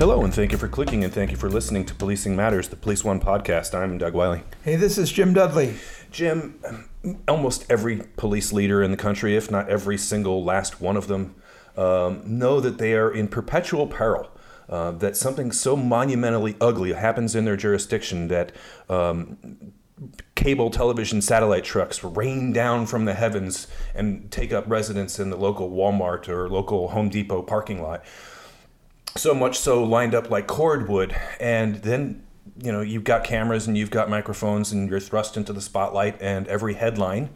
Hello, and thank you for clicking, and thank you for listening to Policing Matters, the Police One podcast. I'm Doug Wiley. Hey, this is Jim Dudley. Jim, almost every police leader in the country, if not every single last one of them, know that they are in perpetual peril, that something so monumentally ugly happens in their jurisdiction that cable television satellite trucks rain down from the heavens and take up residence in the local Walmart or local Home Depot parking lot. So much so lined up like cordwood, and then, you know, you've got cameras and you've got microphones and you're thrust into the spotlight, and every headline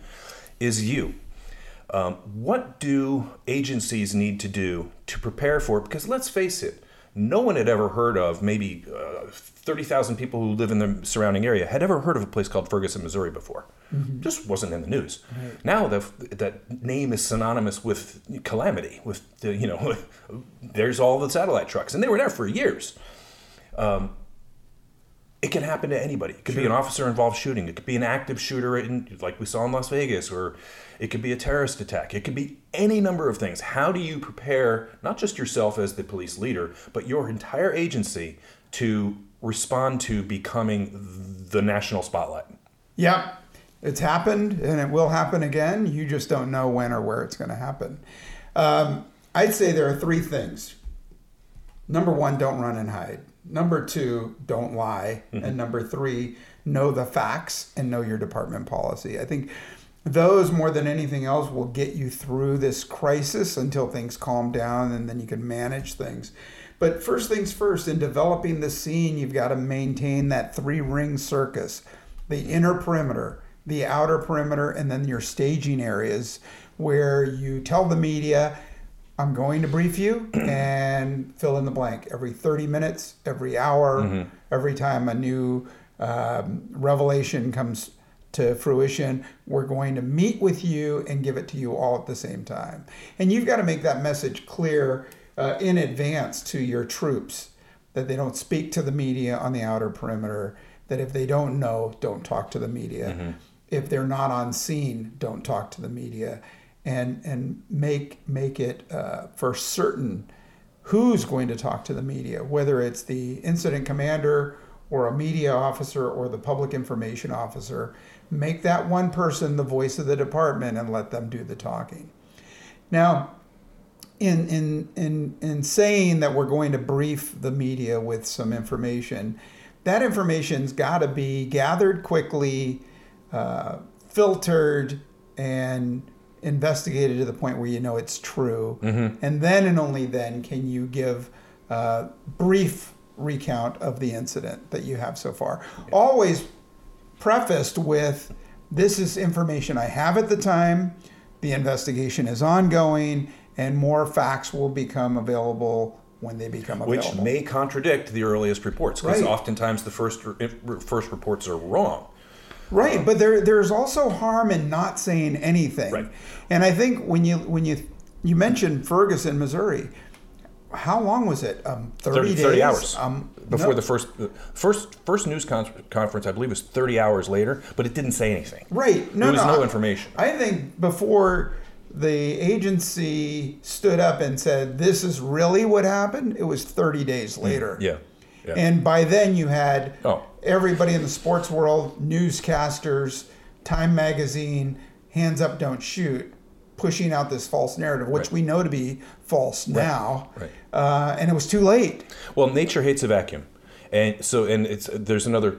is you. What do agencies need to do to prepare for it? Because let's face it, no one had ever heard of, maybe 30,000 people who live in the surrounding area had ever heard of a place called Ferguson, Missouri before. Mm-hmm. Just wasn't in the news. Right. Now that name is synonymous with calamity, with, you know, there's all the satellite trucks, and they were there for years. It can happen to anybody. It could be an officer-involved shooting. It could be an active shooter, like we saw in Las Vegas, or it could be a terrorist attack. It could be any number of things. How do you prepare not just yourself as the police leader, but your entire agency to respond to becoming the national spotlight? Yeah, it's happened, and it will happen again. You just don't know when or where it's going to happen. I'd say there are three things. Number one, don't run and hide. Number two, don't lie. Mm-hmm. And number three, know the facts and know your department policy. I think those, more than anything else, will get you through this crisis until things calm down, and then you can manage things. But first things first, in developing the scene, you've got to maintain that three-ring circus, the inner perimeter, the outer perimeter, and then your staging areas where you tell the media, I'm going to brief you, and fill in the blank every 30 minutes, every hour, mm-hmm. every time a new revelation comes to fruition, we're going to meet with you and give it to you all at the same time. And you've got to make that message clear in advance to your troops, that they don't speak to the media on the outer perimeter, that if they don't know, don't talk to the media. Mm-hmm. If they're not on scene, don't talk to the media. And make it for certain who's going to talk to the media, whether it's the incident commander or a media officer or the public information officer. Make that one person the voice of the department and let them do the talking. Now, in saying that we're going to brief the media with some information, that information's got to be gathered quickly, filtered, and investigated to the point where you know it's true. Mm-hmm. And then and only then can you give a brief recount of the incident that you have so far. Yeah. Always prefaced with, this is information I have at the time, the investigation is ongoing, and more facts will become available when they become available. Which may contradict the earliest reports, because right. oftentimes the first reports are wrong. Right, but there's also harm in not saying anything. Right. And I think when you mentioned Ferguson, Missouri, how long was it? 30 days? 30 hours. Before the first news conference, I believe, was 30 hours later, but it didn't say anything. Right. No, there was no information. I think before the agency stood up and said, this is really what happened, it was 30 days later. Yeah. Yeah. And by then you had everybody in the sports world, newscasters, Time Magazine, Hands Up, Don't Shoot, pushing out this false narrative, which right. we know to be false right. now. Right. And it was too late. Well, nature hates a vacuum. And so, there's another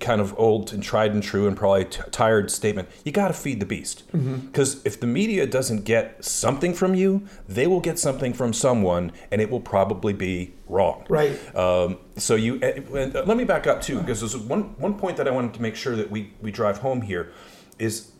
kind of old and tried and true and probably tired statement. You got to feed the beast, because mm-hmm. if the media doesn't get something from you, they will get something from someone, and it will probably be wrong. Right. So let me back up too, because there's one point that I wanted to make sure that we drive home here is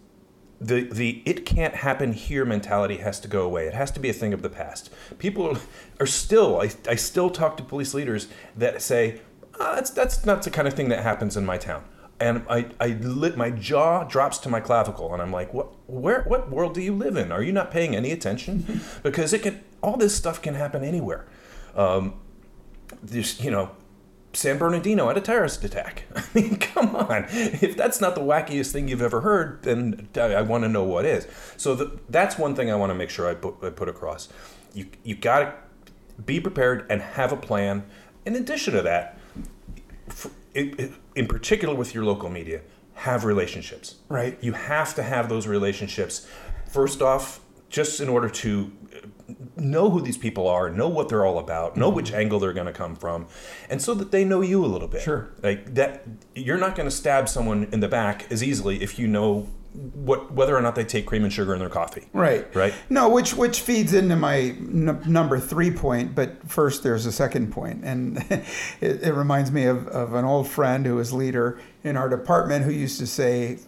the it can't happen here mentality has to go away. It has to be a thing of the past. People are still, I still talk to police leaders that say, that's not the kind of thing that happens in my town. And my jaw drops to my clavicle, and I'm like, what world do you live in? Are you not paying any attention? Because all this stuff can happen anywhere. San Bernardino had a terrorist attack. I mean, come on. If that's not the wackiest thing you've ever heard, then I want to know what is. So that's one thing I want to make sure I put across. You got to be prepared and have a plan. In addition to that, in particular with your local media, have relationships. Right. You have to have those relationships. First off, just in order to know who these people are, know what they're all about, know which angle they're going to come from, and so that they know you a little bit. Sure. Like that, you're not going to stab someone in the back as easily if you know whether or not they take cream and sugar in their coffee. Right. Right. No, which feeds into my number 3 point, but first there's a second point. And it reminds me of an old friend who was leader in our department who used to say,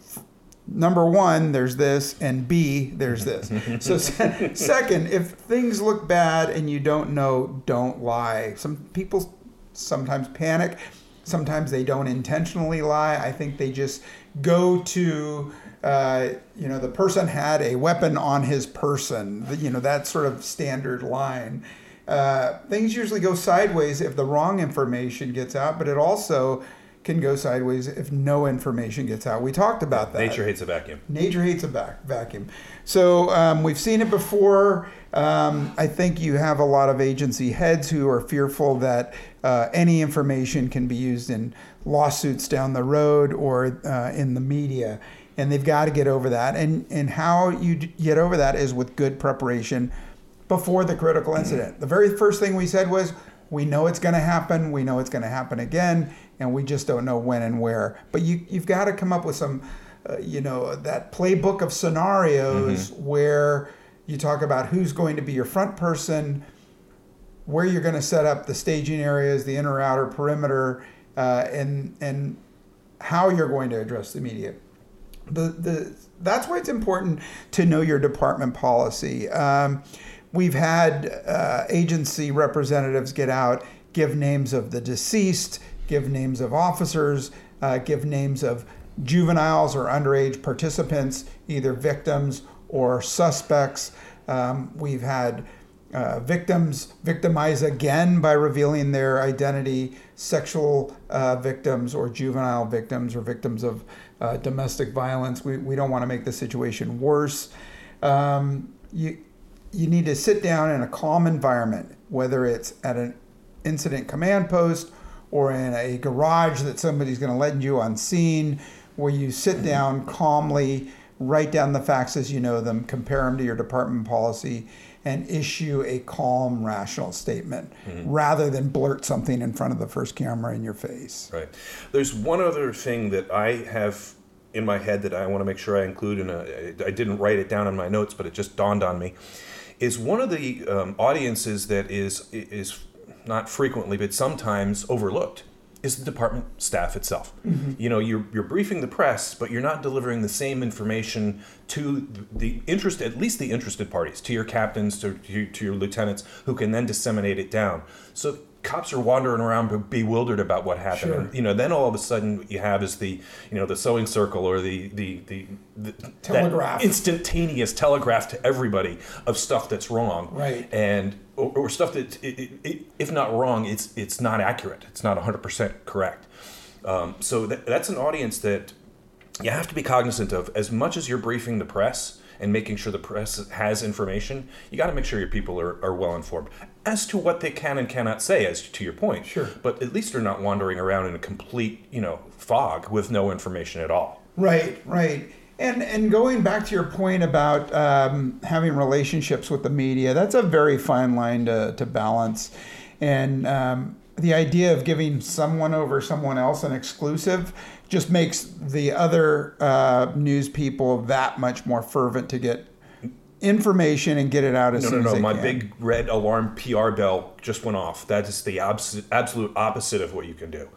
number one, there's this, and B, there's this. So second, if things look bad and you don't know, don't lie. Some people sometimes panic. Sometimes they don't intentionally lie. I think they just go to... the person had a weapon on his person, that sort of standard line. Things usually go sideways if the wrong information gets out, but it also can go sideways if no information gets out. We talked about that. Nature hates a vacuum. So we've seen it before. I think you have a lot of agency heads who are fearful that any information can be used in lawsuits down the road or in the media. And they've got to get over that. And how you get over that is with good preparation before the critical incident. The very first thing we said was, we know it's going to happen. We know it's going to happen again. And we just don't know when and where. But you've got to come up with some, that playbook of scenarios where you talk about who's going to be your front person, where you're going to set up the staging areas, the inner outer perimeter, and how you're going to address the media. That's why it's important to know your department policy. We've had agency representatives get out, give names of the deceased, give names of officers, give names of juveniles or underage participants, either victims or suspects. We've had victims victimize again by revealing their identity, sexual victims or juvenile victims or victims of domestic violence. We don't want to make the situation worse. You need to sit down in a calm environment, whether it's at an incident command post or in a garage that somebody's going to lend you on scene, where you sit down calmly, write down the facts as you know them, compare them to your department policy, and issue a calm, rational statement rather than blurt something in front of the first camera in your face. Right. There's one other thing that I have in my head that I want to make sure I include, and I didn't write it down in my notes, but it just dawned on me, is one of the audiences that is not frequently, but sometimes overlooked, is the department staff itself. You're briefing the press, but you're not delivering the same information to the interested parties, to your captains, to your lieutenants, who can then disseminate it down. So cops are wandering around bewildered about what happened. Sure. And, then all of a sudden what you have is the sewing circle or the telegraph, that instantaneous telegraph to everybody of stuff that's wrong. Right. And or stuff that, if not wrong, it's not accurate. It's not 100% correct. So that's an audience that you have to be cognizant of. As much as you're briefing the press and making sure the press has information, you got to make sure your people are well informed as to what they can and cannot say, as to your point. Sure. But at least they're not wandering around in a complete, fog with no information at all. Right. And going back to your point about having relationships with the media, that's a very fine line to balance. And the idea of giving someone over someone else an exclusive just makes the other news people that much more fervent to get information and get it out as soon as they can. My big red alarm PR bell just went off. That is the absolute opposite of what you can do.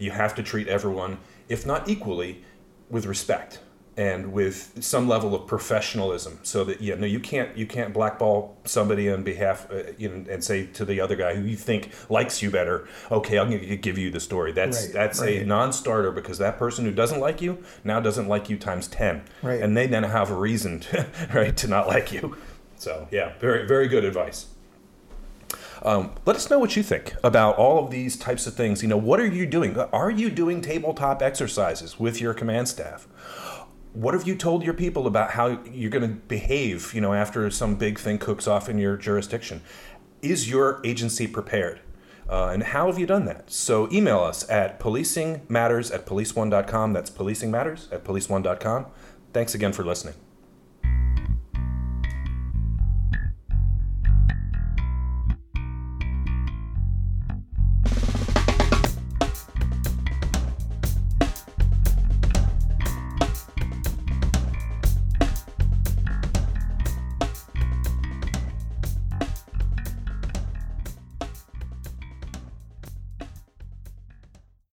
You have to treat everyone, if not equally, with respect. and with some level of professionalism, so that you can't blackball somebody on behalf and say to the other guy who you think likes you better, okay, I'm going to give you the story. That's a non-starter, because that person who doesn't like you now doesn't like you times 10, right? And they then have a reason to not like you. So yeah, very, very good advice. Let us know what you think about all of these types of things. What are you doing? Are you doing tabletop exercises with your command staff? What have you told your people about how you're going to behave, after some big thing cooks off in your jurisdiction? Is your agency prepared? And how have you done that? So email us at policingmatters@policeone.com. That's policingmatters@policeone.com. Thanks again for listening.